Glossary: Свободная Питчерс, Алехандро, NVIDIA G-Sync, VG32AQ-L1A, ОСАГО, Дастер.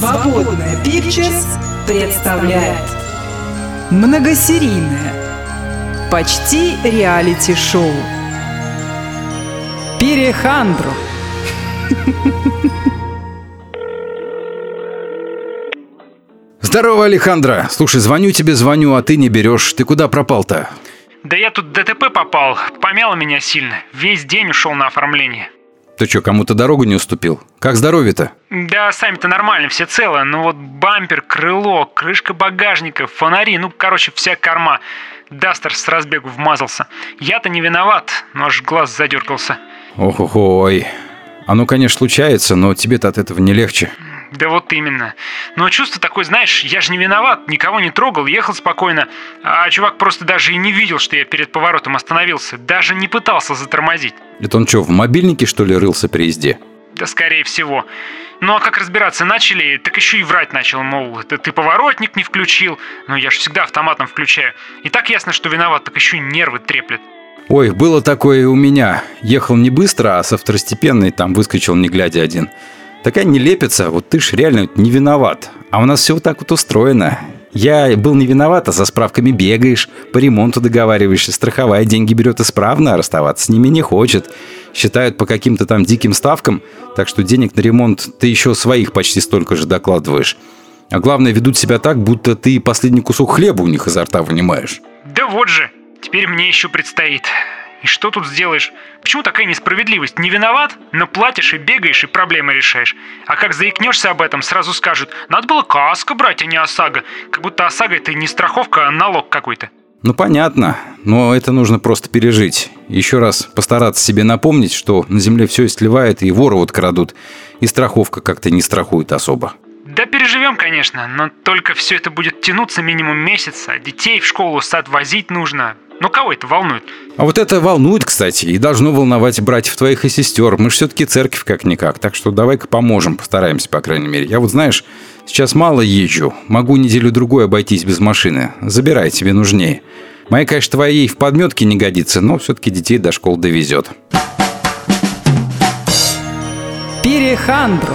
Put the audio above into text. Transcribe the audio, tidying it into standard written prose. Свободная Питчерс представляет многосерийное, почти реалити-шоу «Перехандро». Здорово, Алехандро. Слушай, звоню тебе, а ты не берешь. Ты куда пропал-то? Да я тут в ДТП попал. Помяло меня сильно. Весь день ушел на оформление. Ты что, кому-то дорогу не уступил? Как здоровье-то? Да, сами-то нормально, все целы. Ну вот бампер, крыло, крышка багажника, фонари, вся корма. Дастер с разбегу вмазался. Я-то не виноват, но аж глаз задергался. Ох-ой. Оно, конечно, случается, но тебе-то от этого не легче. Да вот именно. Но чувство такое, знаешь, я же не виноват, никого не трогал, ехал спокойно. А чувак просто даже и не видел, что я перед поворотом остановился. Даже не пытался затормозить. Это он что, в мобильнике, что ли, рылся при езде? Да скорее всего. Ну а как разбираться начали, так еще и врать начал, мол, это ты поворотник не включил. Ну я же всегда автоматом включаю. И так ясно, что виноват, так еще и нервы треплет. Ой, было такое у меня. Ехал не быстро, а со второстепенной там выскочил не глядя один. Такая нелепица, вот ты ж реально не виноват. А у нас все вот так вот устроено. Я был не виноват, а за справками бегаешь, по ремонту договариваешься, страховая деньги берет исправно, а расставаться с ними не хочет. Считают по каким-то там диким ставкам, так что денег на ремонт ты еще своих почти столько же докладываешь. А главное, ведут себя так, будто ты последний кусок хлеба у них изо рта вынимаешь. Да вот же, теперь мне еще предстоит... И что тут сделаешь? Почему такая несправедливость? Не виноват, но платишь и бегаешь, и проблемы решаешь. А как заикнешься об этом, сразу скажут: надо было каско брать, а не ОСАГО. Как будто ОСАГО это не страховка, а налог какой-то. Ну понятно, но это нужно просто пережить. Еще раз постараться себе напомнить, что на земле все истлевает, и воры вот крадут, и страховка как-то не страхует особо. Да переживем, конечно, но только все это будет тянуться минимум месяца. Детей в школу, сад возить нужно. Но кого это волнует? А вот это волнует, кстати, и должно волновать братьев твоих и сестер. Мы же все-таки церковь как-никак, так что давай-ка поможем, постараемся, по крайней мере. Я вот, знаешь, сейчас мало езжу, могу неделю-другой обойтись без машины. Забирай, тебе нужнее. Моя, конечно, твоей в подметке не годится, но все-таки детей до школы довезет. Перехандро.